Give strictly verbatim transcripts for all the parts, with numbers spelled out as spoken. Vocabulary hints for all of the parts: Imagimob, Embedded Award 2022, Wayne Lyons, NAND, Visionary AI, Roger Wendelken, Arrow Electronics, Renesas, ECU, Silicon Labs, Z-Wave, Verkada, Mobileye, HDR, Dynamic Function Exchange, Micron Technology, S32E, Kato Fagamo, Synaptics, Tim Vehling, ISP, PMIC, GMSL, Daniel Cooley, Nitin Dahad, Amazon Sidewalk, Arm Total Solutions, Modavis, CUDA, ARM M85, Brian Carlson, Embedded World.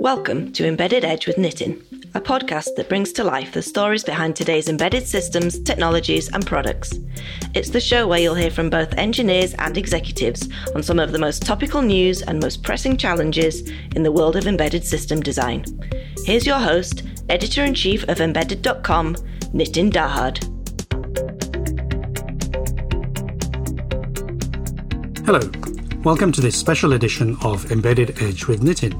Welcome to Embedded Edge with Nitin, a podcast that brings to life the stories behind today's embedded systems, technologies and products. It's the show where you'll hear from both engineers and executives on some of the most topical news and most pressing challenges in the world of embedded system design. Here's your host, Editor-in-Chief of Embedded dot com, Nitin Dahad. Hello, welcome to this special edition of Embedded Edge with Nitin,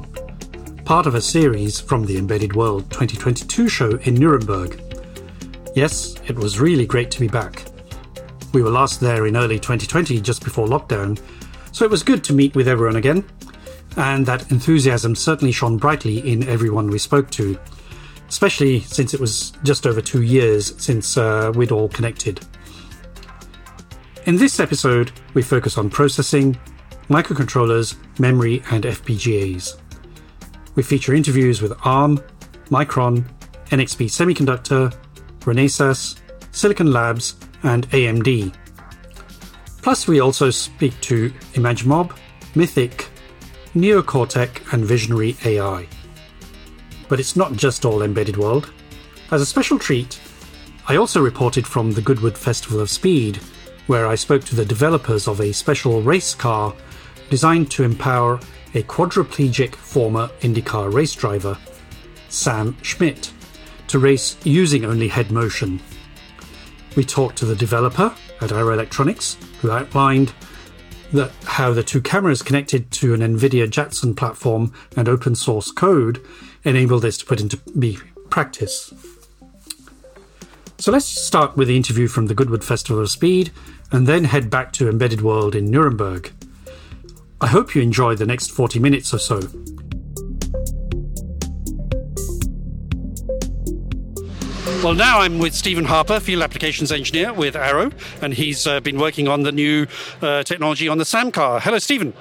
part of a series from the Embedded World twenty twenty-two show in Nuremberg. Yes, it was really great to be back. We were last there in early twenty twenty, just before lockdown, so it was good to meet with everyone again, and that enthusiasm certainly shone brightly in everyone we spoke to, especially since it was just over two years since uh, we'd all connected. In this episode, we focus on processing, microcontrollers, memory, and F P G As. We feature interviews with Arm, Micron, N X P Semiconductor, Renesas, Silicon Labs, and A M D. Plus, we also speak to Imagimob, Mythic, Neocortec, and Visionary A I. But it's not just all Embedded World. As a special treat, I also reported from the Goodwood Festival of Speed, where I spoke to the developers of a special race car designed to empower a quadriplegic former IndyCar race driver, Sam Schmidt, to race using only head motion. We talked to the developer at Arrow Electronics, who outlined that how the two cameras connected to an NVIDIA Jetson platform and open source code enabled this to put into be practice. So let's start with the interview from the Goodwood Festival of Speed and then head back to Embedded World in Nuremberg. I hope you enjoy the next forty minutes or so. Well, now I'm with Stephen Harper, Field Applications Engineer with Arrow, and he's uh, been working on the new uh, technology on the SAMCAR. Hello, Stephen.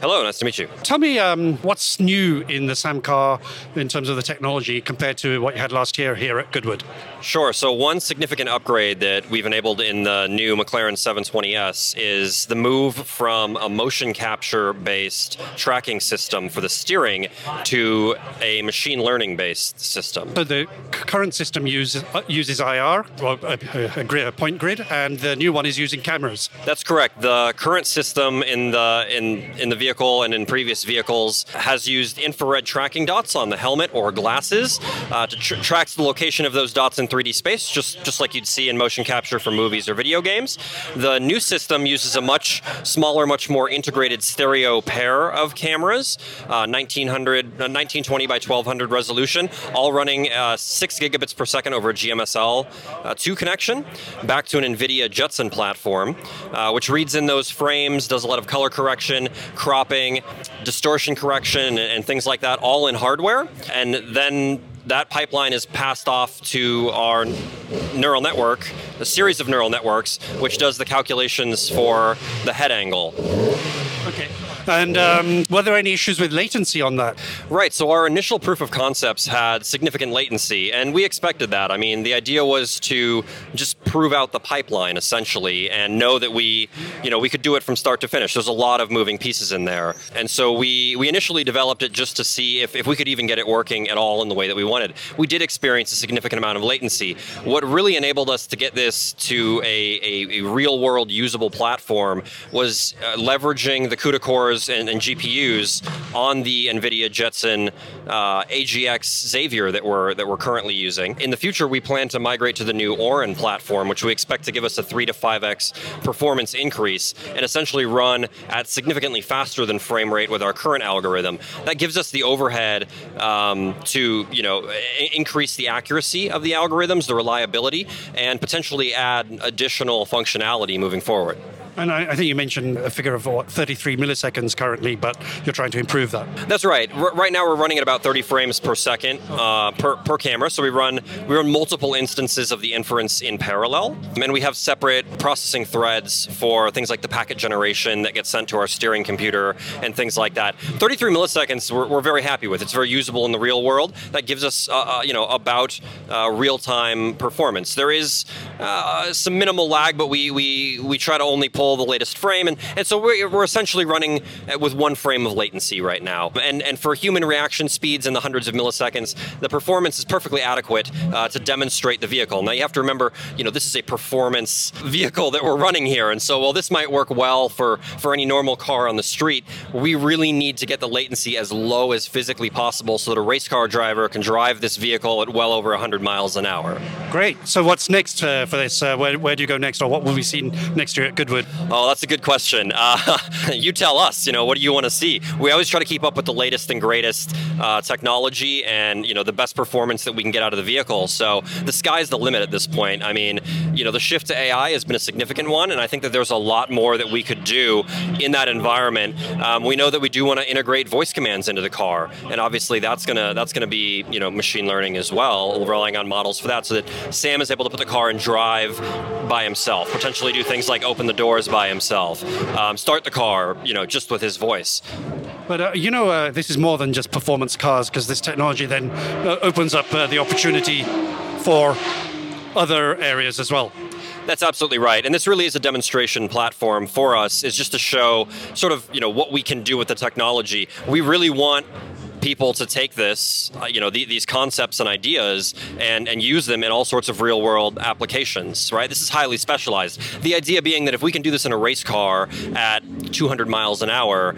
Hello, nice to meet you. Tell me um, what's new in the SAMCAR in terms of the technology compared to what you had last year here at Goodwood? Sure. So one significant upgrade that we've enabled in the new McLaren seven twenty S is the move from a motion capture-based tracking system for the steering to a machine learning-based system. So the current system uses, uses I R, or a, a point grid, and the new one is using cameras. That's correct. The current system in the in, in the vehicle and in previous vehicles has used infrared tracking dots on the helmet or glasses uh, to tr- track the location of those dots in three D space, just, just like you'd see in motion capture for movies or video games. The new system uses a much smaller, much more integrated stereo pair of cameras, uh, nineteen hundred, uh, nineteen twenty by twelve hundred resolution, all running uh, six gigabits per second over a G M S L uh, two connection back to an NVIDIA Jetson platform, uh, which reads in those frames, does a lot of color correction, crop distortion correction, and things like that, all in hardware. And then that pipeline is passed off to our neural network, a series of neural networks, which does the calculations for the head angle. Okay. And um, were there any issues with latency on that? Right. So our initial proof of concepts had significant latency, and we expected that. I mean, the idea was to just prove out the pipeline, essentially, and know that we, you know, we could do it from start to finish. There's a lot of moving pieces in there. And so we, we initially developed it just to see if, if we could even get it working at all in the way that we wanted. We did experience a significant amount of latency. What really enabled us to get this to a, a, a real-world usable platform was uh, leveraging the CUDA cores And, and G P Us on the NVIDIA Jetson uh, A G X Xavier that we're that we're currently using. In the future, we plan to migrate to the new Orin platform, which we expect to give us a three to five x performance increase and essentially run at significantly faster than frame rate with our current algorithm. That gives us the overhead um, to you know I- increase the accuracy of the algorithms, the reliability, and potentially add additional functionality moving forward. And I, I think you mentioned a figure of what, thirty-three milliseconds currently, but you're trying to improve that. That's right. R- right now we're running at about thirty frames per second uh, per, per camera. So we run we run multiple instances of the inference in parallel, and we have separate processing threads for things like the packet generation that gets sent to our steering computer and things like that. thirty-three milliseconds we're, we're very happy with. It's very usable in the real world. That gives us uh, uh, you know about uh, real time performance. There is uh, some minimal lag, but we we we try to only pull pull the latest frame. And, and so we're, we're essentially running with one frame of latency right now. And, and for human reaction speeds in the hundreds of milliseconds, the performance is perfectly adequate uh, to demonstrate the vehicle. Now you have to remember, you know, this is a performance vehicle that we're running here. And so while this might work well for, for any normal car on the street, we really need to get the latency as low as physically possible so that a race car driver can drive this vehicle at well over one hundred miles an hour. Great. So what's next uh, for this? Uh, where, where do you go next, or what will we see next year at Goodwood? Oh, that's a good question. Uh, you tell us, you know, what do you want to see? We always try to keep up with the latest and greatest uh, technology and, you know, the best performance that we can get out of the vehicle. So the sky's the limit at this point. I mean, you know, the shift to A I has been a significant one, and I think that there's a lot more that we could do in that environment. Um, we know that we do want to integrate voice commands into the car, and obviously that's going to that's going to be, you know, machine learning as well, relying on models for that, so that Sam is able to put the car in drive by himself, potentially do things like open the doors by himself, um, start the car, you know, just with his voice. But, uh, you know, uh, this is more than just performance cars, because this technology then uh, opens up uh, the opportunity for other areas as well. That's absolutely right. And this really is a demonstration platform for us, is just to show sort of, you know, what we can do with the technology. We really want people to take this, uh, you know, the, these concepts and ideas and, and use them in all sorts of real world applications, right? This is highly specialized. The idea being that if we can do this in a race car at two hundred miles an hour,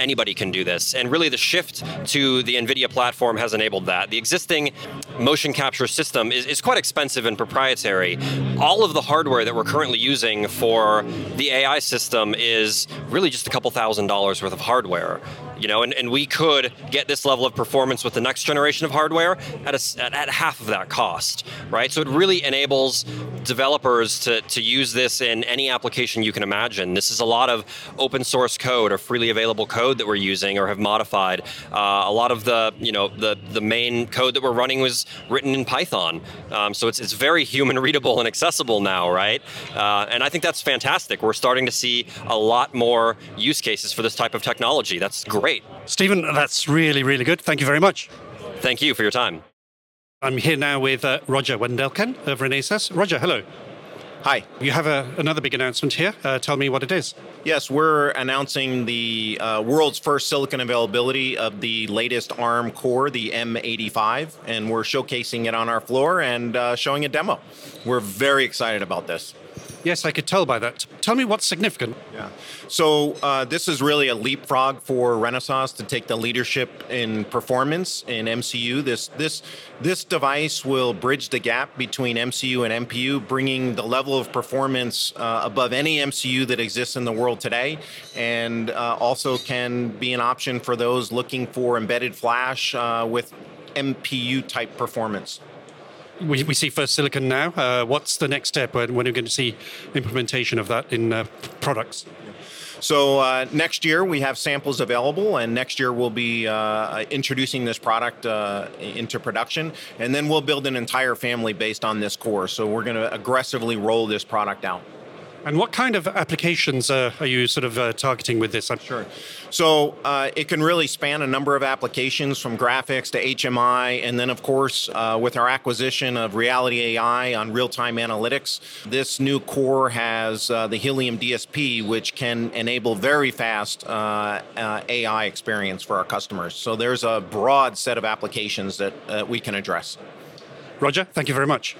anybody can do this. And really the shift to the NVIDIA platform has enabled that. The existing motion capture system is, is quite expensive and proprietary. All of the hardware that we're currently using for the A I system is really just a couple thousand dollars worth of hardware. You know, and, and we could get this level of performance with the next generation of hardware at, a, at, at half of that cost, right? So it really enables developers to, to use this in any application you can imagine. This is a lot of open source code or freely available code that we're using or have modified. Uh, a lot of the, you know, the, the main code that we're running was written in Python. Um, so it's, it's very human readable and accessible now, right? Uh, and I think that's fantastic. We're starting to see a lot more use cases for this type of technology. That's great. Great. Stephen, that's really, really good. Thank you very much. Thank you for your time. I'm here now with uh, Roger Wendelken of Renesas. Roger, hello. Hi. You have a, another big announcement here. Uh, tell me what it is. Yes, we're announcing the uh, world's first silicon availability of the latest ARM core, the M eighty-five, and we're showcasing it on our floor and uh, showing a demo. We're very excited about this. Yes, I could tell by that. Tell me what's significant. Yeah. So uh, this is really a leapfrog for Renesas to take the leadership in performance in M C U. This this this device will bridge the gap between M C U and M P U, bringing the level of performance uh, above any M C U that exists in the world today, and uh, also can be an option for those looking for embedded flash uh, with M P U-type performance. We, we see first silicon now. Uh, what's the next step? When, when are we going to see implementation of that in uh, products? So uh, next year we have samples available, and next year we'll be uh, introducing this product uh, into production, and then we'll build an entire family based on this core. So we're going to aggressively roll this product out. And what kind of applications uh, are you sort of uh, targeting with this? I'm sure. So uh, it can really span a number of applications, from graphics to H M I, and then of course uh, with our acquisition of Reality A I on real-time analytics, this new core has uh, the Helium D S P, which can enable very fast uh, uh, A I experience for our customers. So there's a broad set of applications that uh, we can address. Roger, thank you very much.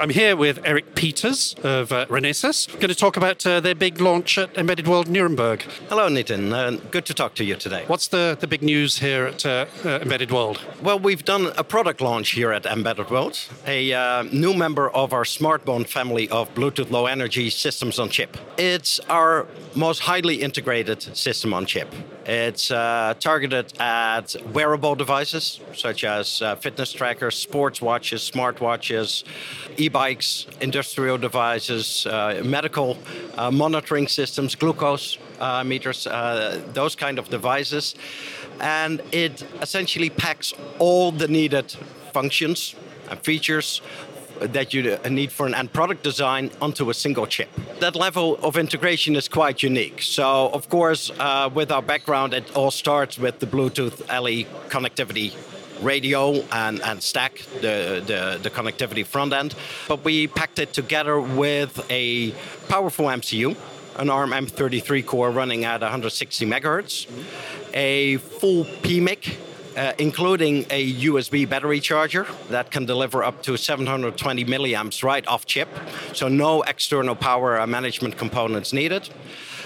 I'm here with Eric Peters of uh, Renesas. We're going to talk about uh, their big launch at Embedded World Nuremberg. Hello, Nitin. Uh, good to talk to you today. What's the, the big news here at uh, uh, Embedded World? Well, we've done a product launch here at Embedded World, a uh, new member of our SmartBond family of Bluetooth Low Energy systems on chip. It's our most highly integrated system on chip. It's uh, targeted at wearable devices, such as uh, fitness trackers, sports watches, smartwatches, e-bikes, industrial devices, uh, medical uh, monitoring systems, glucose uh, meters, uh, those kind of devices. And it essentially packs all the needed functions and features that you need for an end product design onto a single chip. That level of integration is quite unique. So, of course, uh, with our background, it all starts with the Bluetooth L E connectivity radio and, and stack, the, the, the connectivity front end. But we packed it together with a powerful M C U an ARM M thirty-three core running at one hundred sixty megahertz, a full P M I C, Uh, including a U S B battery charger that can deliver up to seven hundred twenty milliamps right off chip, so no external power management components needed,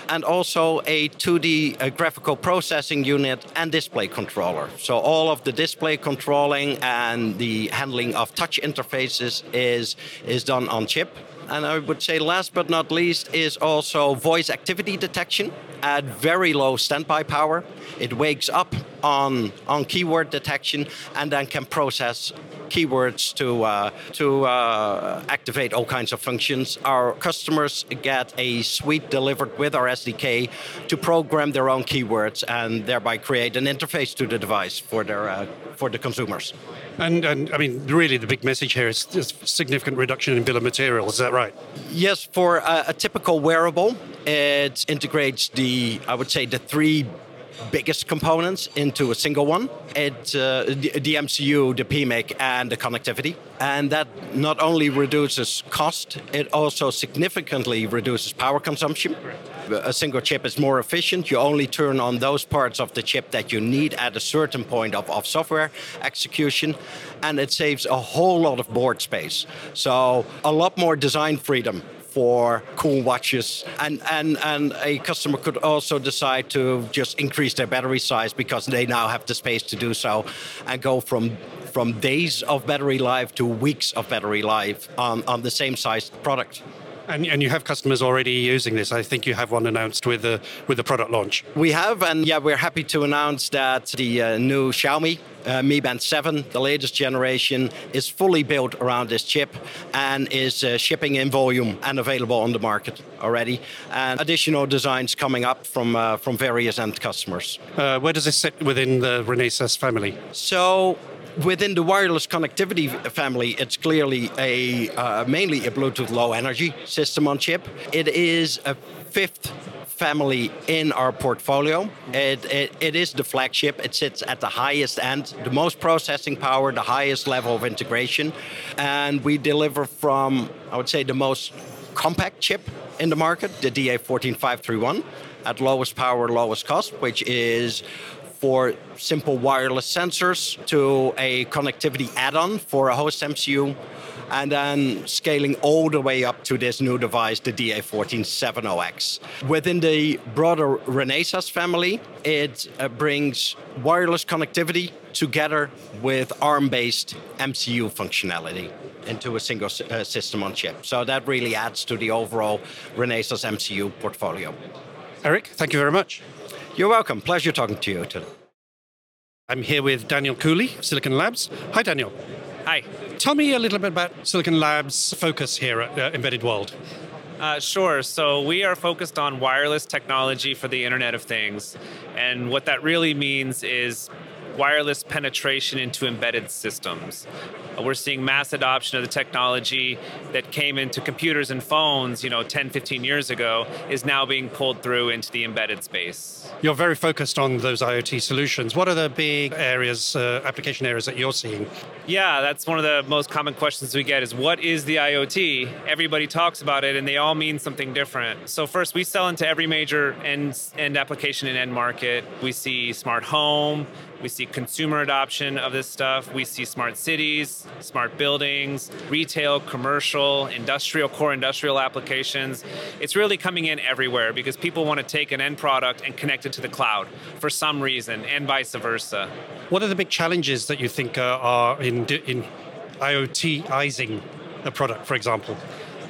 and also a two D uh, graphical processing unit and display controller. So all of the display controlling and the handling of touch interfaces is, is done on chip. And I would say last but not least is also voice activity detection at very low standby power. It wakes up on, on keyword detection and then can process keywords to, uh, to uh, activate all kinds of functions. Our customers get a suite delivered with our S D K to program their own keywords and thereby create an interface to the device for their uh, for the consumers. And, and I mean, really the big message here is significant reduction in bill of materials, is that right? Yes, for a, a typical wearable, it integrates the, I would say, the three biggest components into a single one. It, uh, the, the M C U, the P M I C, and the connectivity. And that not only reduces cost, it also significantly reduces power consumption. A single chip is more efficient. You only turn on those parts of the chip that you need at a certain point of, of software execution. And it saves a whole lot of board space. So a lot more design freedom for cool watches, and, and, and a customer could also decide to just increase their battery size because they now have the space to do so, and go from from days of battery life to weeks of battery life on, on the same sized product. And, and you have customers already using this. I think you have one announced with the with the product launch. We have, and yeah, we're happy to announce that the uh, new Xiaomi uh, Mi Band seven, the latest generation, is fully built around this chip and is uh, shipping in volume and available on the market already. And additional designs coming up from uh, from various end customers. Uh, where does this sit within the Renesas family? So, within the wireless connectivity family, it's clearly a uh, mainly a Bluetooth Low Energy system on chip. It is a fifth family in our portfolio. It, it, it is the flagship. It sits at the highest end, the most processing power, the highest level of integration. And we deliver from, I would say, the most compact chip in the market, the D A one four five three one, at lowest power, lowest cost, which is for simple wireless sensors to a connectivity add-on for a host M C U, and then scaling all the way up to this new device, the D A one four seven zero X. Within the broader Renesas family, it uh, brings wireless connectivity together with ARM-based M C U functionality into a single uh, system on chip. So that really adds to the overall Renesas M C U portfolio. Eric, thank you very much. You're welcome. Pleasure talking to you today. I'm here with Daniel Cooley, Silicon Labs. Hi, Daniel. Hi. Tell me a little bit about Silicon Labs' focus here at uh, Embedded World. Uh, sure. So we are focused on wireless technology for the Internet of Things. And what that really means is wireless penetration into embedded systems. We're seeing mass adoption of the technology that came into computers and phones, you know, ten, fifteen years ago, is now being pulled through into the embedded space. You're very focused on those IoT solutions. What are the big areas, uh, application areas that you're seeing? Yeah, that's one of the most common questions we get is, what is the IoT? Everybody talks about it and they all mean something different. So first, we sell into every major end, end application and end market. We see smart home, we see consumer adoption of this stuff. We see smart cities, smart buildings, retail, commercial, industrial, core industrial applications. It's really coming in everywhere because people want to take an end product and connect it to the cloud for some reason, and vice versa. What are the big challenges that you think uh, are in, in IoT-izing a product, for example?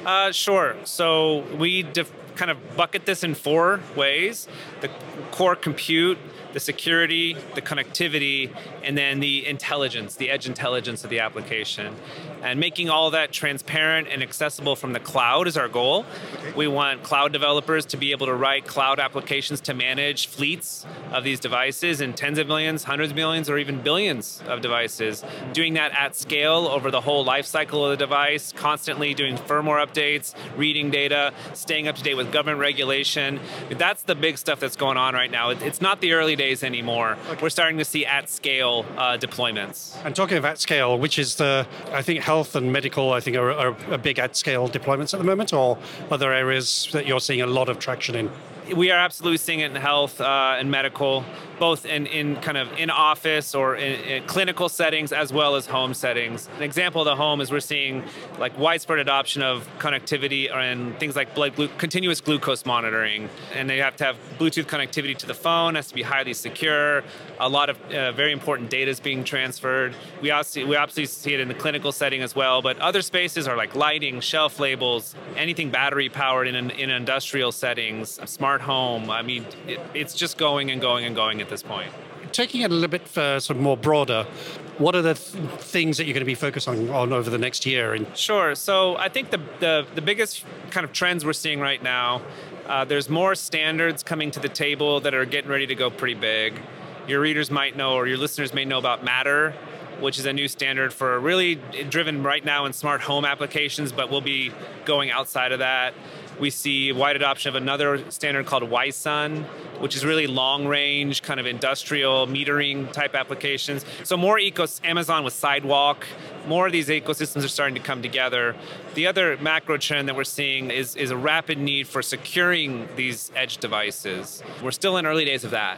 Uh, sure. So we def- kind of bucket this in four ways. The core compute, the security, the connectivity, and then the intelligence, the edge intelligence of the application. And making all that transparent and accessible from the cloud is our goal. Okay. We want cloud developers to be able to write cloud applications to manage fleets of these devices in tens of millions, hundreds of millions, or even billions of devices. Doing that at scale over the whole life cycle of the device, constantly doing firmware updates, reading data, staying up to date with government regulation. That's the big stuff that's going on right now. It's not the early days anymore. Okay. We're starting to see at scale uh, deployments. And talking of at scale, which is the, I think, health and medical, I think, are, are, are big at-scale deployments at the moment, or other areas that you're seeing a lot of traction in? We are absolutely seeing it in health uh, and medical, both in, in kind of in-office or in, in clinical settings as well as home settings. An example of the home is we're seeing like widespread adoption of connectivity and things like blood glu- continuous glucose monitoring. And they have to have Bluetooth connectivity to the phone, has to be highly secure. A lot of uh, very important data is being transferred. We obviously, we obviously see it in the clinical setting as well, but other spaces are like lighting, shelf labels, anything battery powered in, an, in industrial settings, smart home. I mean, it, it's just going and going and going at this point. Taking it a little bit for sort of more broader, what are the th- things that you're going to be focusing on over the next year? And- sure. So I think the, the, the biggest kind of trends we're seeing right now, uh, there's more standards coming to the table that are getting ready to go pretty big. Your readers might know, or your listeners may know about Matter, which is a new standard for really driven right now in smart home applications, but we'll be going outside of that. We see wide adoption of another standard called Y S U N, which is really long-range, kind of industrial metering-type applications. So more ecos, Amazon with Sidewalk, more of these ecosystems are starting to come together. The other macro trend that we're seeing is, is a rapid need for securing these edge devices. We're still in early days of that.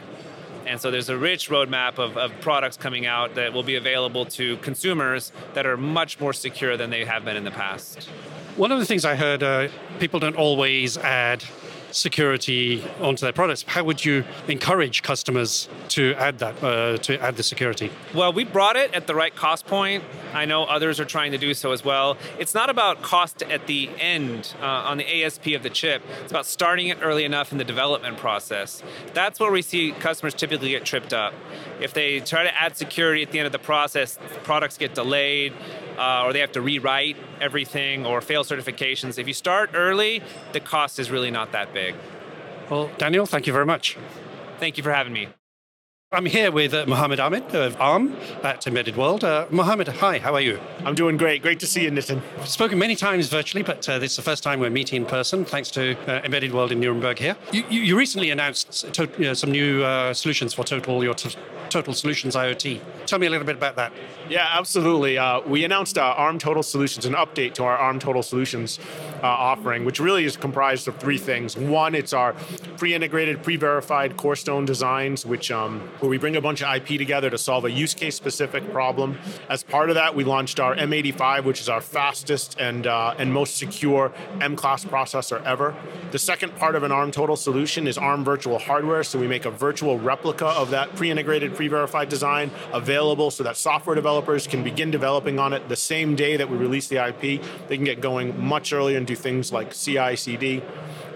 And so there's a rich roadmap of, of products coming out that will be available to consumers that are much more secure than they have been in the past. One of the things I heard, uh, people don't always add security onto their products. How would you encourage customers to add that, uh, to add the security? Well, we brought it at the right cost point. I know others are trying to do so as well. It's not about cost at the end, uh, on the A S P of the chip. It's about starting it early enough in the development process. That's where we see customers typically get tripped up. If they try to add security at the end of the process, products get delayed. Uh, or they have to rewrite everything or fail certifications. If you start early, the cost is really not that big. Well, Daniel, thank you very much. Thank you for having me. I'm here with uh, Mohammed Ahmed of ARM at Embedded World. Uh, Mohammed, hi, how are you? I'm doing great. Great to see you, Nitin. I've spoken many times virtually, but uh, this is the first time we're meeting in person, thanks to uh, Embedded World in Nuremberg here. You, you, you recently announced to, you know, some new uh, solutions for Total, your t- Total Solutions IoT. Tell me a little bit about that. Yeah, absolutely. Uh, we announced uh, ARM Total Solutions, an update to our ARM Total Solutions uh, offering, which really is comprised of three things. One, it's our pre-integrated, pre-verified core stone designs, which um, where we bring a bunch of I P together to solve a use case specific problem. As part of that, we launched our M eighty-five, which is our fastest and uh, and most secure M-class processor ever. The second part of an ARM Total Solution is ARM virtual hardware. So we make a virtual replica of that pre-integrated, pre-verified design available so that software developers can begin developing on it the same day that we release the I P. They can get going much earlier and do things like C I C D.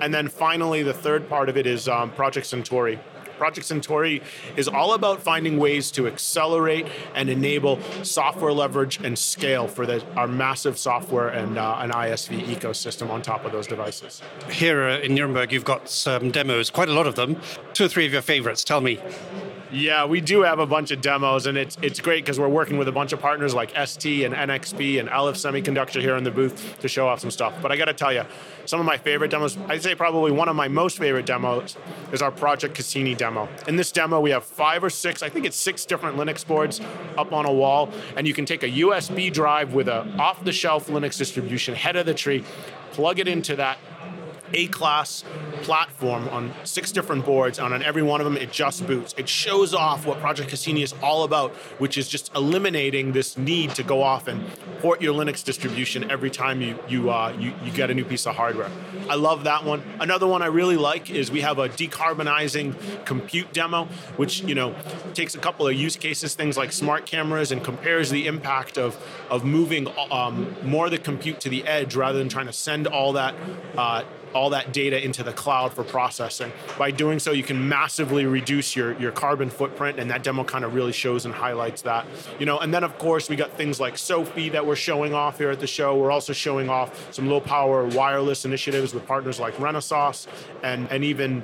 And then finally, the third part of it is um, Project Centauri. Project Centauri is all about finding ways to accelerate and enable software leverage and scale for the, our massive software and uh, an I S V ecosystem on top of those devices. Here uh, in Nuremberg, you've got some demos, quite a lot of them. Two or three of your favorites, tell me. Yeah, we do have a bunch of demos, and it's it's great because we're working with a bunch of partners like S T and N X P and L F Semiconductor here in the booth to show off some stuff. But I got to tell you, some of my favorite demos, I'd say probably one of my most favorite demos is our Project Cassini demo. In this demo, we have five or six, I think it's six different Linux boards up on a wall, and you can take a U S B drive with an off-the-shelf Linux distribution, head of the tree, plug it into that A-class platform on six different boards, and on every one of them, it just boots. It shows off what Project Cassini is all about, which is just eliminating this need to go off and port your Linux distribution every time you you, uh, you you get a new piece of hardware. I love that one. Another one I really like is we have a decarbonizing compute demo, which you know takes a couple of use cases, things like smart cameras, and compares the impact of of moving um, more of the compute to the edge rather than trying to send all that uh, all that data into the cloud for processing. By doing so, you can massively reduce your, your carbon footprint, and that demo kind of really shows and highlights that. You know, and then of course, we got things like Sophie that we're showing off here at the show. We're also showing off some low power wireless initiatives with partners like Renesas and, and even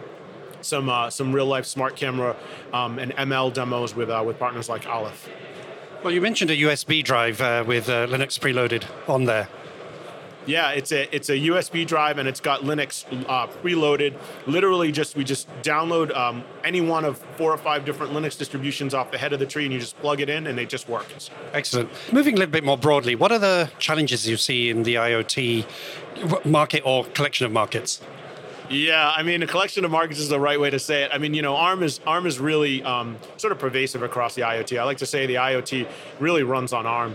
some uh, some real life smart camera um, and M L demos with uh, with partners like Aleph. Well, you mentioned a U S B drive uh, with uh, Linux preloaded on there. Yeah, it's a it's a U S B drive, and it's got Linux uh, preloaded. Literally, just we just download um, any one of four or five different Linux distributions off the head of the tree, and you just plug it in, and it just works. Excellent. Moving a little bit more broadly, what are the challenges you see in the IoT market or collection of markets? Yeah, I mean, a collection of markets is the right way to say it. I mean, you know, ARM is ARM is really um, sort of pervasive across the IoT. I like to say the IoT really runs on ARM.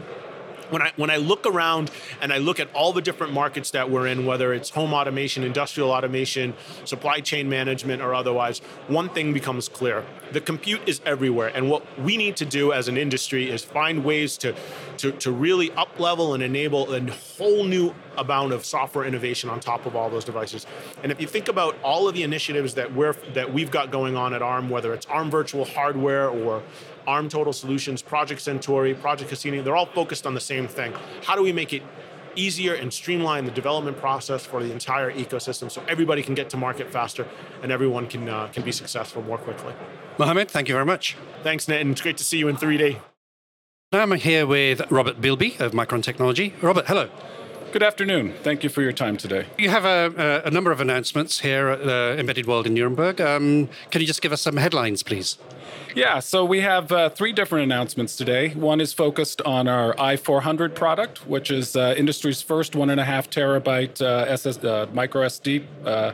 When I when I look around and I look at all the different markets that we're in, whether it's home automation, industrial automation, supply chain management, or otherwise, one thing becomes clear. The compute is everywhere. And what we need to do as an industry is find ways to, to, to really up-level and enable a whole new amount of software innovation on top of all those devices. And if you think about all of the initiatives that we're that we've got going on at ARM, whether it's ARM Virtual Hardware or ARM Total Solutions, Project Centauri, Project Cassini, they're all focused on the same thing. How do we make it easier and streamline the development process for the entire ecosystem so everybody can get to market faster and everyone can uh, can be successful more quickly? Mohammed, thank you very much. Thanks, Nitin. It's great to see you in three D. Now I'm here with Robert Bilby of Micron Technology. Robert, hello. Good afternoon. Thank you for your time today. You have a, a number of announcements here at the Embedded World in Nuremberg. Um, can you just give us some headlines, please? Yeah, so we have uh, three different announcements today. One is focused on our i four hundred product, which is uh, industry's first one and a half terabyte uh, S S, uh, micro S D uh,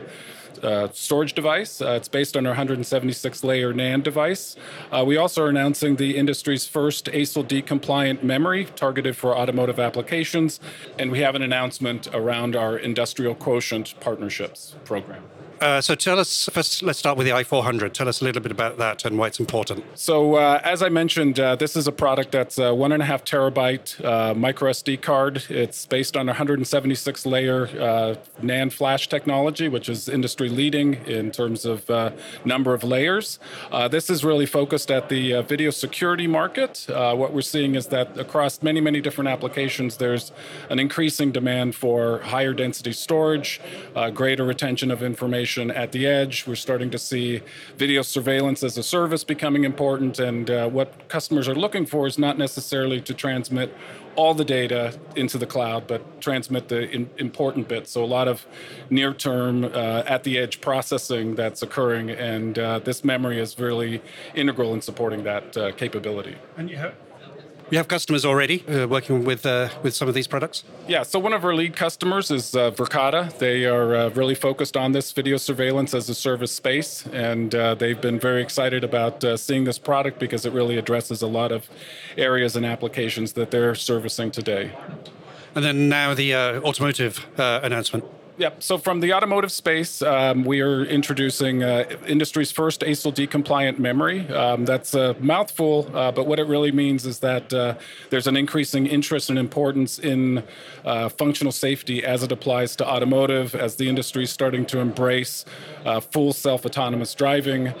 Uh, storage device. Uh, it's based on our one hundred seventy-six layer NAND device. Uh, we also are announcing the industry's first A S I L D compliant memory targeted for automotive applications. And we have an announcement around our industrial quotient partnerships program. Uh, so tell us, first, let's start with the i four hundred. Tell us a little bit about that and why it's important. So uh, as I mentioned, uh, this is a product that's a one and a half terabyte uh, micro S D card. It's based on one hundred seventy-six layer uh, NAND flash technology, which is industry leading in terms of uh, number of layers. Uh, this is really focused at the uh, video security market. Uh, what we're seeing is that across many, many different applications, there's an increasing demand for higher density storage, uh, greater retention of information at the edge. We're starting to see video surveillance as a service becoming important, and uh, what customers are looking for is not necessarily to transmit all the data into the cloud, but transmit the in- important bits. So a lot of near-term uh, at-the-edge processing that's occurring, and uh, this memory is really integral in supporting that uh, capability. And you have- You have customers already uh, working with uh, with some of these products? Yeah, so one of our lead customers is uh, Verkada. They are uh, really focused on this video surveillance as a service space, and uh, they've been very excited about uh, seeing this product because it really addresses a lot of areas and applications that they're servicing today. And then now the uh, automotive uh, announcement. Yep. So from the automotive space, um, we are introducing uh, industry's first A S I L D compliant memory. Um, that's a mouthful, uh, but what it really means is that uh, there's an increasing interest and importance in uh, functional safety as it applies to automotive, as the industry is starting to embrace uh, full self-autonomous driving. Uh,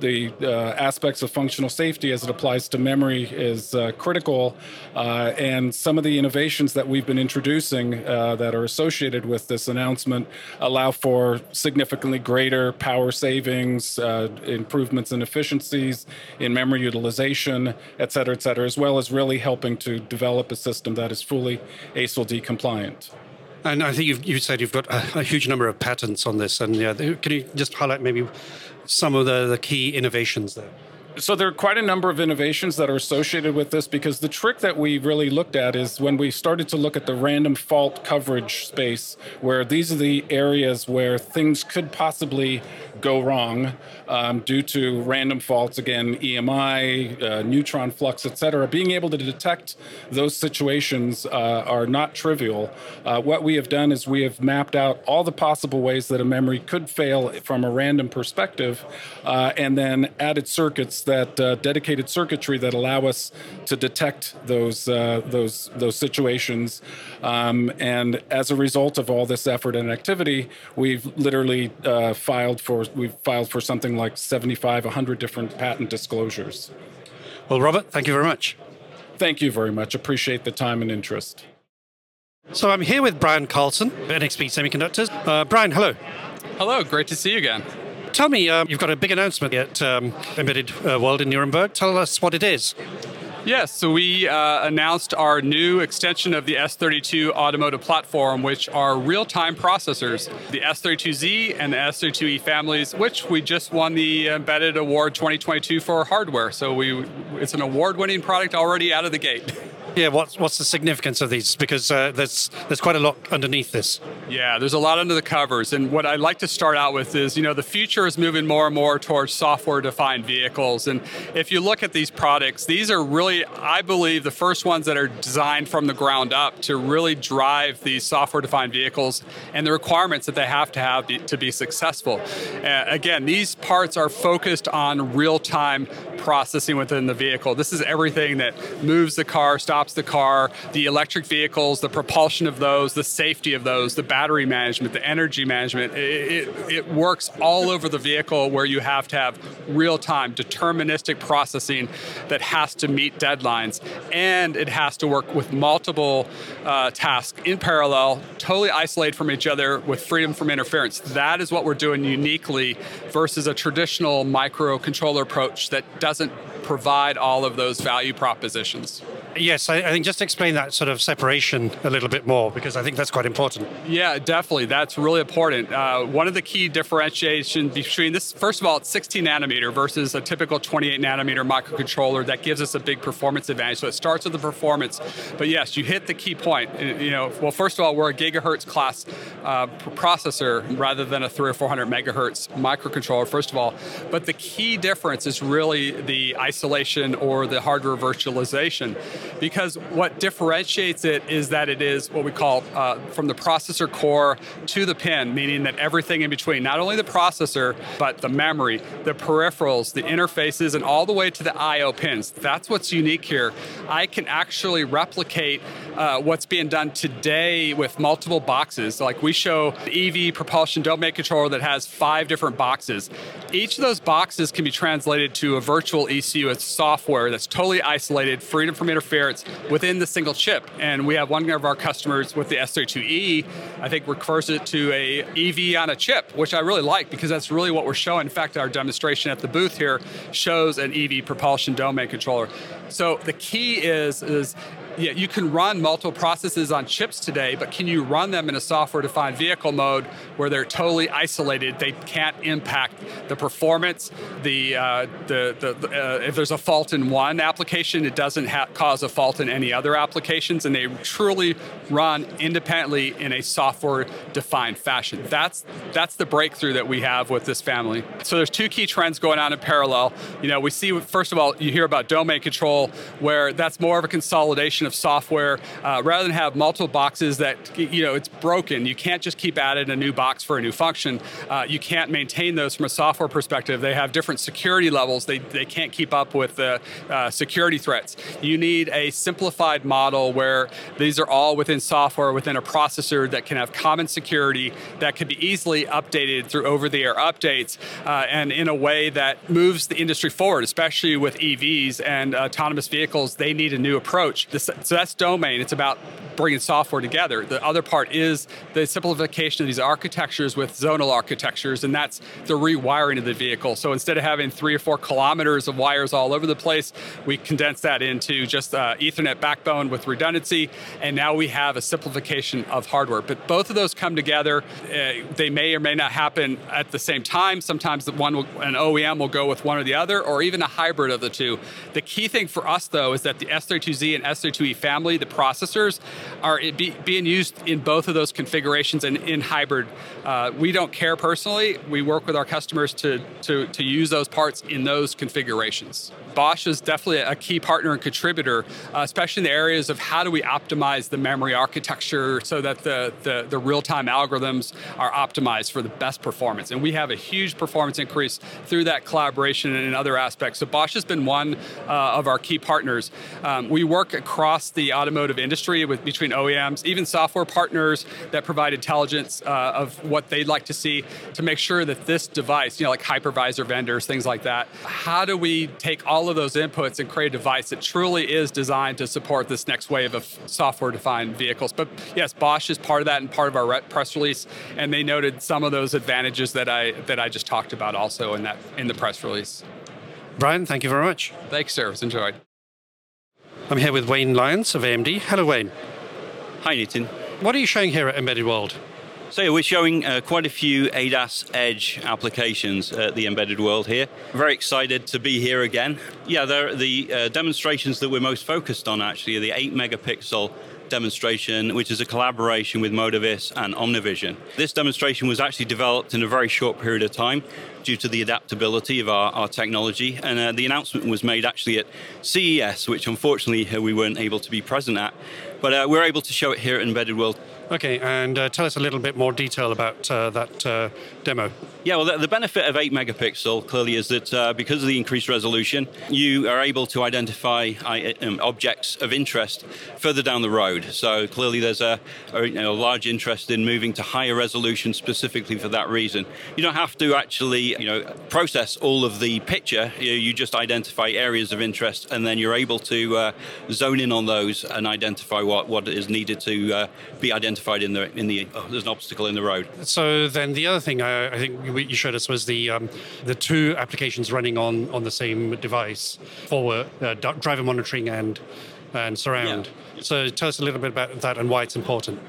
the uh, aspects of functional safety as it applies to memory is uh, critical, uh, and some of the innovations that we've been introducing uh, that are associated with this announcement allow for significantly greater power savings, uh, improvements in efficiencies, in memory utilization, et cetera, et cetera, as well as really helping to develop a system that is fully A S I L D compliant. And I think you've, you said you've got a, a huge number of patents on this. And yeah, can you just highlight maybe some of the, the key innovations there? So there are quite a number of innovations that are associated with this, because the trick that we really looked at is when we started to look at the random fault coverage space, where these are the areas where things could possibly go wrong um, due to random faults, again, E M I, uh, neutron flux, et cetera. Being able to detect those situations uh, are not trivial. Uh, what we have done is we have mapped out all the possible ways that a memory could fail from a random perspective, uh, and then added circuits that uh, dedicated circuitry that allow us to detect those, uh, those, those situations. Um, and as a result of all this effort and activity, we've literally uh, filed for We've filed for something like seventy-five, one hundred different patent disclosures. Well, Robert, thank you very much. Thank you very much. Appreciate the time and interest. So I'm here with Brian Carlson, N X P Semiconductors. Uh, Brian, hello. Hello. Great to see you again. Tell me, um, you've got a big announcement at um, Embedded uh, World in Nuremberg. Tell us what it is. Yes, so we uh, announced our new extension of the S thirty-two automotive platform, which are real-time processors, the S thirty-two Z and the S thirty-two E families, which we just won the Embedded Award twenty twenty-two for hardware. So we, it's an award-winning product already out of the gate. Yeah, what's what's the significance of these? Because uh, there's there's quite a lot underneath this. Yeah, there's a lot under the covers. And what I'd like to start out with is, you know, the future is moving more and more towards software-defined vehicles. And if you look at these products, these are really, I believe, the first ones that are designed from the ground up to really drive these software-defined vehicles and the requirements that they have to have to be successful. Uh, again, these parts are focused on real-time processing within the vehicle. This is everything that moves the car, stops the car, the electric vehicles, the propulsion of those, the safety of those, the battery management, the energy management. It, it, it works all over the vehicle where you have to have real-time deterministic processing that has to meet deadlines. And it has to work with multiple uh, tasks in parallel, totally isolated from each other with freedom from interference. That is what we're doing uniquely versus a traditional microcontroller approach that doesn't provide all of those value propositions. Yes, I, I think just explain that sort of separation a little bit more, because I think that's quite important. Yeah, definitely. That's really important. Uh, one of the key differentiations between this, first of all, it's sixteen nanometer versus a typical twenty-eight nanometer microcontroller. That gives us a big performance advantage. So it starts with the performance. But yes, you hit the key point. You know, well, first of all, we're a gigahertz class uh, processor rather than a three or four hundred megahertz microcontroller, first of all. But the key difference is really the isolation or the hardware virtualization. Because what differentiates it is that it is what we call uh, from the processor core to the pin, meaning that everything in between, not only the processor, but the memory, the peripherals, the interfaces, and all the way to the I O pins. That's what's unique here. I can actually replicate uh, what's being done today with multiple boxes. Like we show the E V propulsion domain controller that has five different boxes. Each of those boxes can be translated to a virtual E C U as software that's totally isolated, freedom from interference, within the single chip. And we have one of our customers with the S thirty-two E, I think refers it to a E V on a chip, which I really like because that's really what we're showing. In fact, our demonstration at the booth here shows an E V propulsion domain controller. So the key is, is yeah, you can run multiple processes on chips today, but can you run them in a software-defined vehicle mode where they're totally isolated? They can't impact the performance. The uh, the, the uh, if there's a fault in one application, it doesn't ha- cause a fault in any other applications, and they truly run independently in a software-defined fashion. That's that's the breakthrough that we have with this family. So there's two key trends going on in parallel. You know, we see first of all, you hear about domain control, where that's more of a consolidation of software, uh, rather than have multiple boxes that, you know, it's broken. You can't just keep adding a new box for a new function. Uh, you can't maintain those from a software perspective. They have different security levels. They they can't keep up with the uh, security threats. You need a simplified model where these are all within software, within a processor that can have common security, that can be easily updated through over-the-air updates, uh, and in a way that moves the industry forward, especially with E Vs and autonomous vehicles. They need a new approach. This, So that's domain. It's about bringing software together. The other part is the simplification of these architectures with zonal architectures, and that's the rewiring of the vehicle. So instead of having three or four kilometers of wires all over the place, we condense that into just uh, Ethernet backbone with redundancy, and now we have a simplification of hardware. But both of those come together. Uh, they may or may not happen at the same time. Sometimes the one will, an O E M will go with one or the other, or even a hybrid of the two. The key thing for us, though, is that the S thirty-two Z and S thirty-two E family, the processors, are it be, being used in both of those configurations and in hybrid. Uh, we don't care personally. We work with our customers to, to, to use those parts in those configurations. Bosch is definitely a key partner and contributor, uh, especially in the areas of how do we optimize the memory architecture so that the, the, the real-time algorithms are optimized for the best performance. And we have a huge performance increase through that collaboration and in other aspects. So Bosch has been one uh, of our key partners. Um, we work across the automotive industry with between Between O E Ms, even software partners that provide intelligence uh, of what they'd like to see to make sure that this device, you know, like hypervisor vendors, things like that, how do we take all of those inputs and create a device that truly is designed to support this next wave of software-defined vehicles? But yes, Bosch is part of that and part of our press release, and they noted some of those advantages that I that I just talked about also in that in the press release. Brian, thank you very much. Thanks, sir. It was enjoyed. I'm here with Wayne Lyons of A M D. Hello, Wayne. Hi, Nitin. What are you showing here at Embedded World? So we're showing uh, quite a few A D A S edge applications at the Embedded World here. Very excited to be here again. Yeah, they're the uh, demonstrations that we're most focused on actually are the eight megapixel demonstration, which is a collaboration with Modavis and Omnivision. This demonstration was actually developed in a very short period of time due to the adaptability of our, our technology. And uh, the announcement was made actually at C E S, which unfortunately uh, we weren't able to be present at. But uh, we're able to show it here at Embedded World. Okay, and uh, tell us a little bit more detail about uh, that uh, demo. Yeah, well, the, the benefit of eight megapixel clearly is that uh, because of the increased resolution, you are able to identify I, um, objects of interest further down the road. So clearly there's a, a you know, large interest in moving to higher resolution specifically for that reason. You don't have to actually you know, process all of the picture. You, you just identify areas of interest, and then you're able to uh, zone in on those and identify what, what is needed to uh, be identified. In the, in the, oh, there's an obstacle in the road. So then the other thing I, I think you showed us was the um, the two applications running on, on the same device for uh, driver monitoring and and surround. Yeah. So tell us a little bit about that and why it's important.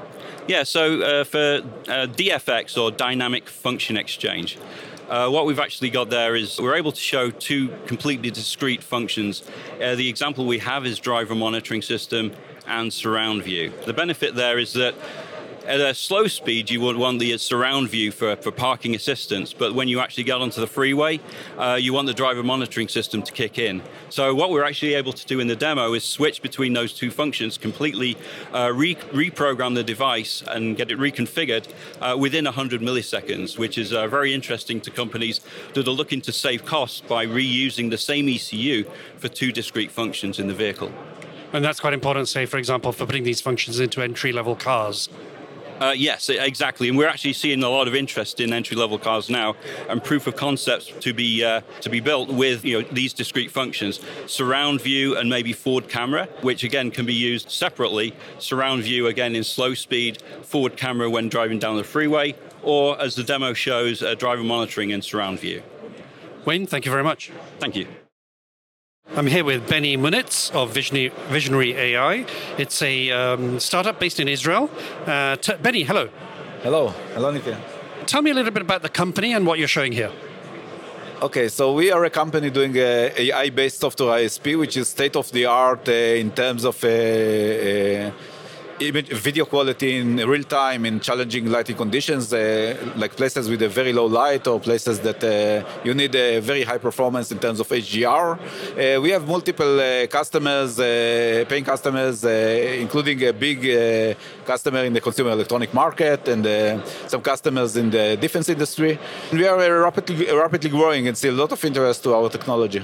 Yeah, so uh, for uh, D F X or Dynamic Function Exchange, Uh, what we've actually got there is we're able to show two completely discrete functions. Uh, the example we have is driver monitoring system and surround view. The benefit there is that at a slow speed, you would want the surround view for, for parking assistance, but when you actually get onto the freeway, uh, you want the driver monitoring system to kick in. So what we're actually able to do in the demo is switch between those two functions, completely uh, re- reprogram the device and get it reconfigured uh, within one hundred milliseconds, which is uh, very interesting to companies that are looking to save costs by reusing the same E C U for two discrete functions in the vehicle. And that's quite important, say, for example, for putting these functions into entry-level cars. Uh, yes, exactly. And we're actually seeing a lot of interest in entry-level cars now and proof of concepts to be uh, to be built with you know these discrete functions. Surround view and maybe forward camera, which again can be used separately. Surround view again in slow speed, forward camera when driving down the freeway, or as the demo shows, uh, driver monitoring and surround view. Wayne, thank you very much. Thank you. I'm here with Benny Munitz of Visionary A I. It's a um, startup based in Israel. Uh, t- Benny, hello. Hello. Hello, Nitin. Tell me a little bit about the company and what you're showing here. Okay, so we are a company doing uh, A I-based software I S P, which is state-of-the-art uh, in terms of uh, uh, image, video quality in real time in challenging lighting conditions, uh, like places with a very low light or places that uh, you need a very high performance in terms of H D R. Uh, we have multiple uh, customers, uh, paying customers, uh, including a big uh, customer in the consumer electronic market and uh, some customers in the defense industry. We are uh, rapidly, rapidly growing and see a lot of interest to our technology.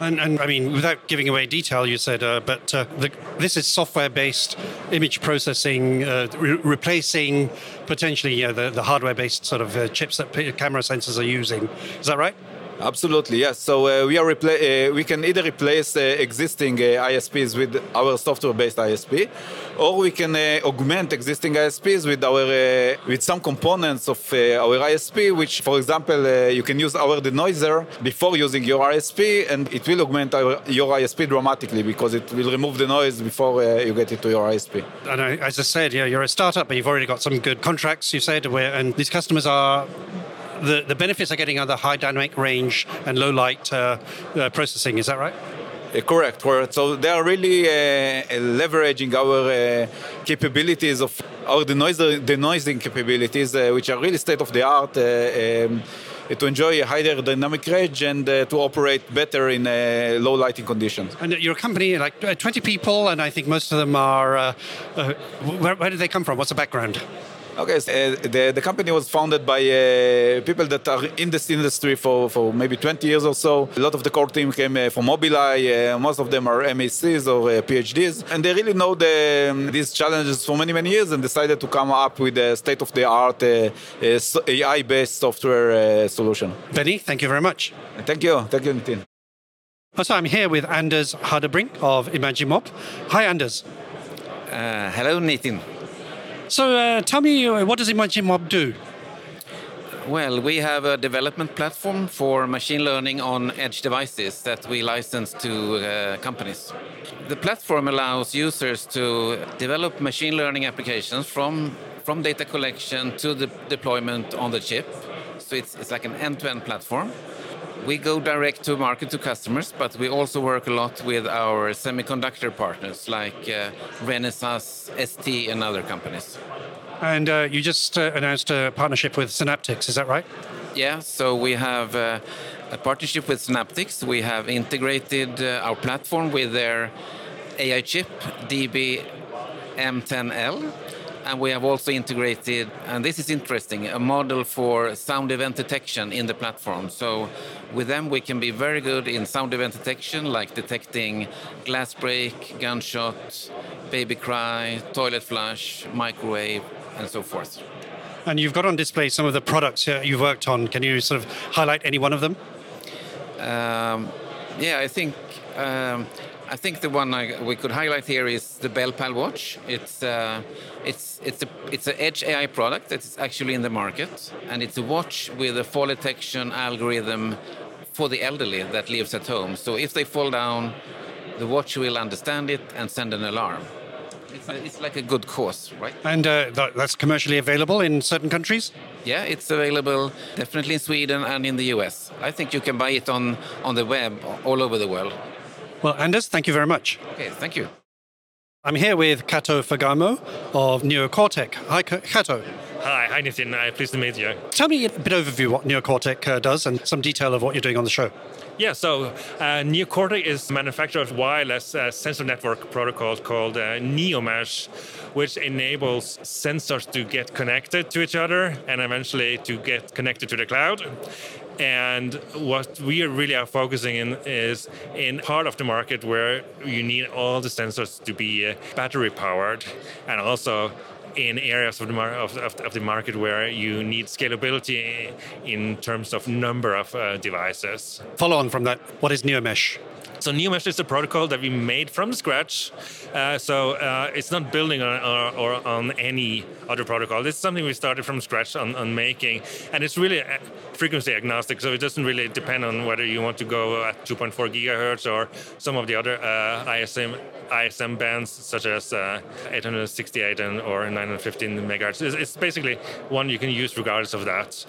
And, and I mean, without giving away detail, you said, uh, but uh, the, this is software-based image processing, uh, re- replacing potentially you know, the, the hardware-based sort of uh, chips that p- camera sensors are using. Is that right? Absolutely, yes. So uh, we are repla- uh, we can either replace uh, existing uh, I S Ps with our software-based I S P, or we can uh, augment existing I S Ps with our uh, with some components of uh, our I S P, which, for example, uh, you can use our denoiser before using your I S P, and it will augment our, your I S P dramatically because it will remove the noise before uh, you get it to your I S P. And I, as I said, yeah, you're a startup, but you've already got some good contracts, you said, where, and these customers are... The, the benefits are getting on the high dynamic range and low light uh, uh, processing, is that right? Uh, correct, correct. So they are really uh, leveraging our uh, capabilities of our denoiser, denoising capabilities, uh, which are really state of the art, uh, um, to enjoy a higher dynamic range and uh, to operate better in uh, low lighting conditions. And your company, like twenty people, and I think most of them are. Uh, uh, where, where do they come from? What's the background? Okay, so, uh, the, the company was founded by uh, people that are in this industry for, for maybe twenty years or so. A lot of the core team came uh, from Mobileye. Uh, most of them are M A Cs or uh, P H Ds. And they really know the, um, these challenges for many, many years and decided to come up with a state-of-the-art uh, uh, A I-based software uh, solution. Benny, thank you very much. Thank you. Thank you, Nitin. Also, I'm here with Anders Hardebrink of Imagimob. Hi, Anders. Uh, hello, Nitin. So uh, tell me, what does Imagimob do? Well, we have a development platform for machine learning on edge devices that we license to uh, companies. The platform allows users to develop machine learning applications from, from data collection to the deployment on the chip. So it's, it's like an end-to-end platform. We go direct to market to customers, but we also work a lot with our semiconductor partners like uh, Renesas, S T and other companies. And uh, you just uh, announced a partnership with Synaptics, is that right? Yeah, so we have uh, a partnership with Synaptics. We have integrated uh, our platform with their A I chip, D B M ten L. And we have also integrated, and this is interesting, a model for sound event detection in the platform. So with them, we can be very good in sound event detection, like detecting glass break, gunshot, baby cry, toilet flush, microwave, and so forth. And you've got on display some of the products uh, you've worked on. Can you sort of highlight any one of them? Um, yeah, I think... Um, I think the one I, we could highlight here is the BellPal watch. It's uh, it's it's a it's an edge A I product that is actually in the market, and it's a watch with a fall detection algorithm for the elderly that lives at home. So if they fall down, the watch will understand it and send an alarm. It's, a, it's like a good cause, right? And uh, that, that's commercially available in certain countries? Yeah, it's available definitely in Sweden and in the U S. I think you can buy it on on the web all over the world. Well, Anders, thank you very much. Okay, thank you. I'm here with Kato Fagamo of Neocortec. Hi, Kato. Hi, hi Nitin. I'm pleased to meet you. Tell me a bit overview what Neocortec uh, does and some detail of what you're doing on the show. Yeah, so uh, Neocortec is a manufacturer of wireless uh, sensor network protocol called uh, NeoMesh, which enables sensors to get connected to each other and eventually to get connected to the cloud. And what we really are focusing in is in part of the market where you need all the sensors to be battery powered, and also in areas of the, mar- of, of, of the market where you need scalability in terms of number of uh, devices. Follow on from that, what is NeoMesh? So NeoMesh is a protocol that we made from scratch. Uh, so uh, it's not building on, or, or on any other protocol. It's something we started from scratch on, on making. And it's really frequency agnostic. So it doesn't really depend on whether you want to go at two point four gigahertz or some of the other uh, I S M I S M bands, such as uh, eight hundred sixty-eight and or nine hundred fifteen megahertz. It's, it's basically one you can use regardless of that.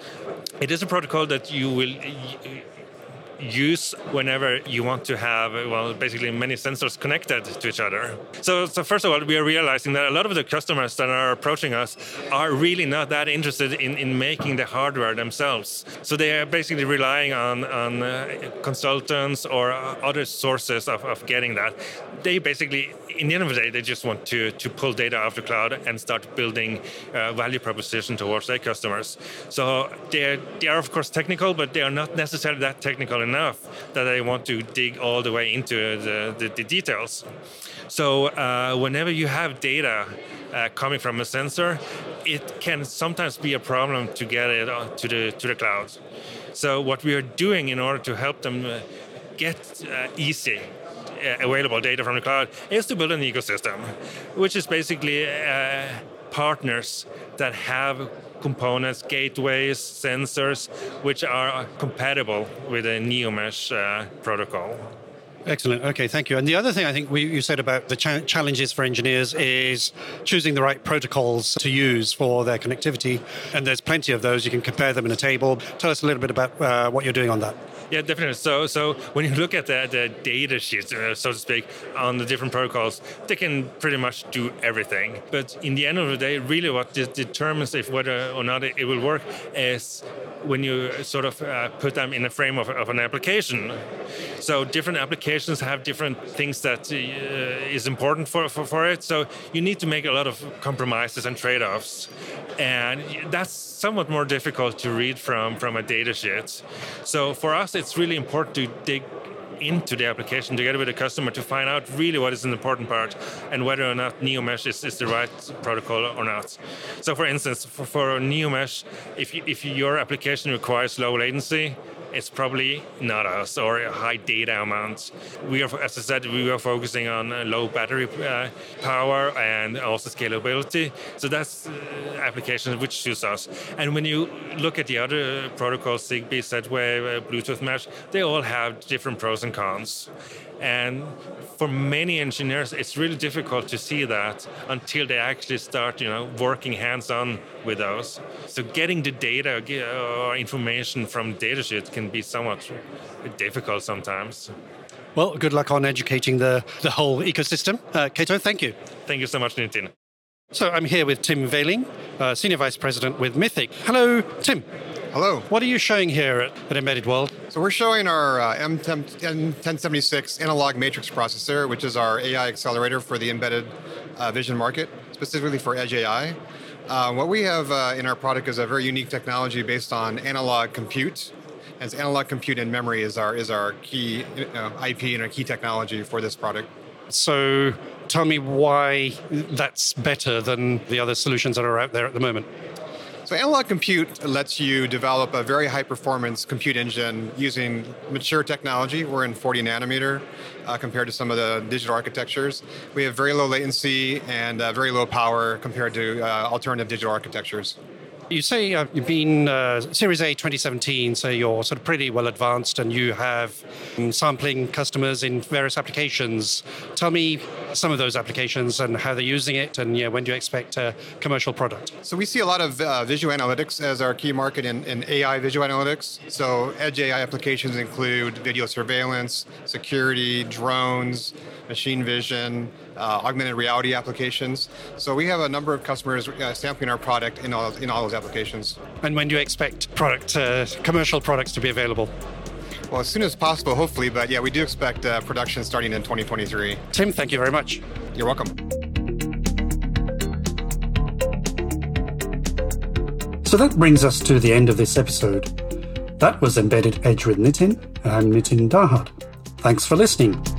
It is a protocol that you will... Y- use whenever you want to have, well, basically many sensors connected to each other. So, so first of all, we are realizing that a lot of the customers that are approaching us are really not that interested in, in making the hardware themselves. So they are basically relying on, on uh, consultants or other sources of, of getting that. They basically, in the end of the day, they just want to, to pull data off the cloud and start building uh, value proposition towards their customers. So they they are, of course, technical, but they are not necessarily that technical enough that I want to dig all the way into the, the, the details. So uh, whenever you have data uh, coming from a sensor, it can sometimes be a problem to get it to the to the cloud. So what we are doing in order to help them get uh, easy uh, available data from the cloud is to build an ecosystem, which is basically uh, partners that have components, gateways, sensors, which are compatible with a NeoMesh uh, protocol. Excellent. Okay, thank you. And the other thing I think we, you said about the cha- challenges for engineers is choosing the right protocols to use for their connectivity. And there's plenty of those. You can compare them in a table. Tell us a little bit about uh, what you're doing on that. Yeah, definitely. So so when you look at the, the data sheets, uh, so to speak, on the different protocols, they can pretty much do everything. But in the end of the day, really what de- determines if whether or not it, it will work is when you sort of uh, put them in a frame of, of an application. So different applications have different things that uh, is important for, for, for it. So you need to make a lot of compromises and trade-offs. And that's somewhat more difficult to read from, from a data sheet. So for us, it's really important to dig into the application together with the customer to find out really what is an important part and whether or not NeoMesh is, is the right protocol or not. So for instance, for, for NeoMesh, if, you, if your application requires low latency, it's probably not us, or high data amounts. We are, as I said, we are focusing on low battery uh, power and also scalability. So that's uh, applications which suits us. And when you look at the other protocols, Zigbee, Z-Wave, uh, Bluetooth Mesh, they all have different pros and cons. And for many engineers, it's really difficult to see that until they actually start, you know, working hands-on with those. So getting the data or information from datasheets can be somewhat difficult sometimes. Well, good luck on educating the, the whole ecosystem. Uh, Kato, thank you. Thank you so much, Nitin. So I'm here with Tim Vehling, uh, Senior Vice President with Mythic. Hello, Tim. Hello. What are you showing here at, at Embedded World? So we're showing our uh, M ten seventy-six analog matrix processor, which is our A I accelerator for the embedded uh, vision market, specifically for edge A I. Uh, what we have uh, in our product is a very unique technology based on analog compute. As analog compute and memory is our is our key uh, I P and our key technology for this product. So tell me why that's better than the other solutions that are out there at the moment. So analog compute lets you develop a very high-performance compute engine using mature technology. We're in forty nanometer uh, compared to some of the digital architectures. We have very low latency and uh, very low power compared to uh, alternative digital architectures. You say uh, you've been uh, Series A twenty seventeen, so you're sort of pretty well advanced and you have um, sampling customers in various applications. Tell me some of those applications and how they're using it, and yeah, when do you expect a commercial product? So we see a lot of uh, visual analytics as our key market in, in A I visual analytics. So edge A I applications include video surveillance, security, drones, machine vision, uh, augmented reality applications. So we have a number of customers uh, sampling our product in all, in all those applications. And when do you expect product, uh, commercial products to be available? Well, as soon as possible, hopefully. But yeah, we do expect uh, production starting in twenty twenty-three. Tim, thank you very much. You're welcome. So that brings us to the end of this episode. That was Embedded Edge with Nitin, and I'm Nitin Dahad. Thanks for listening.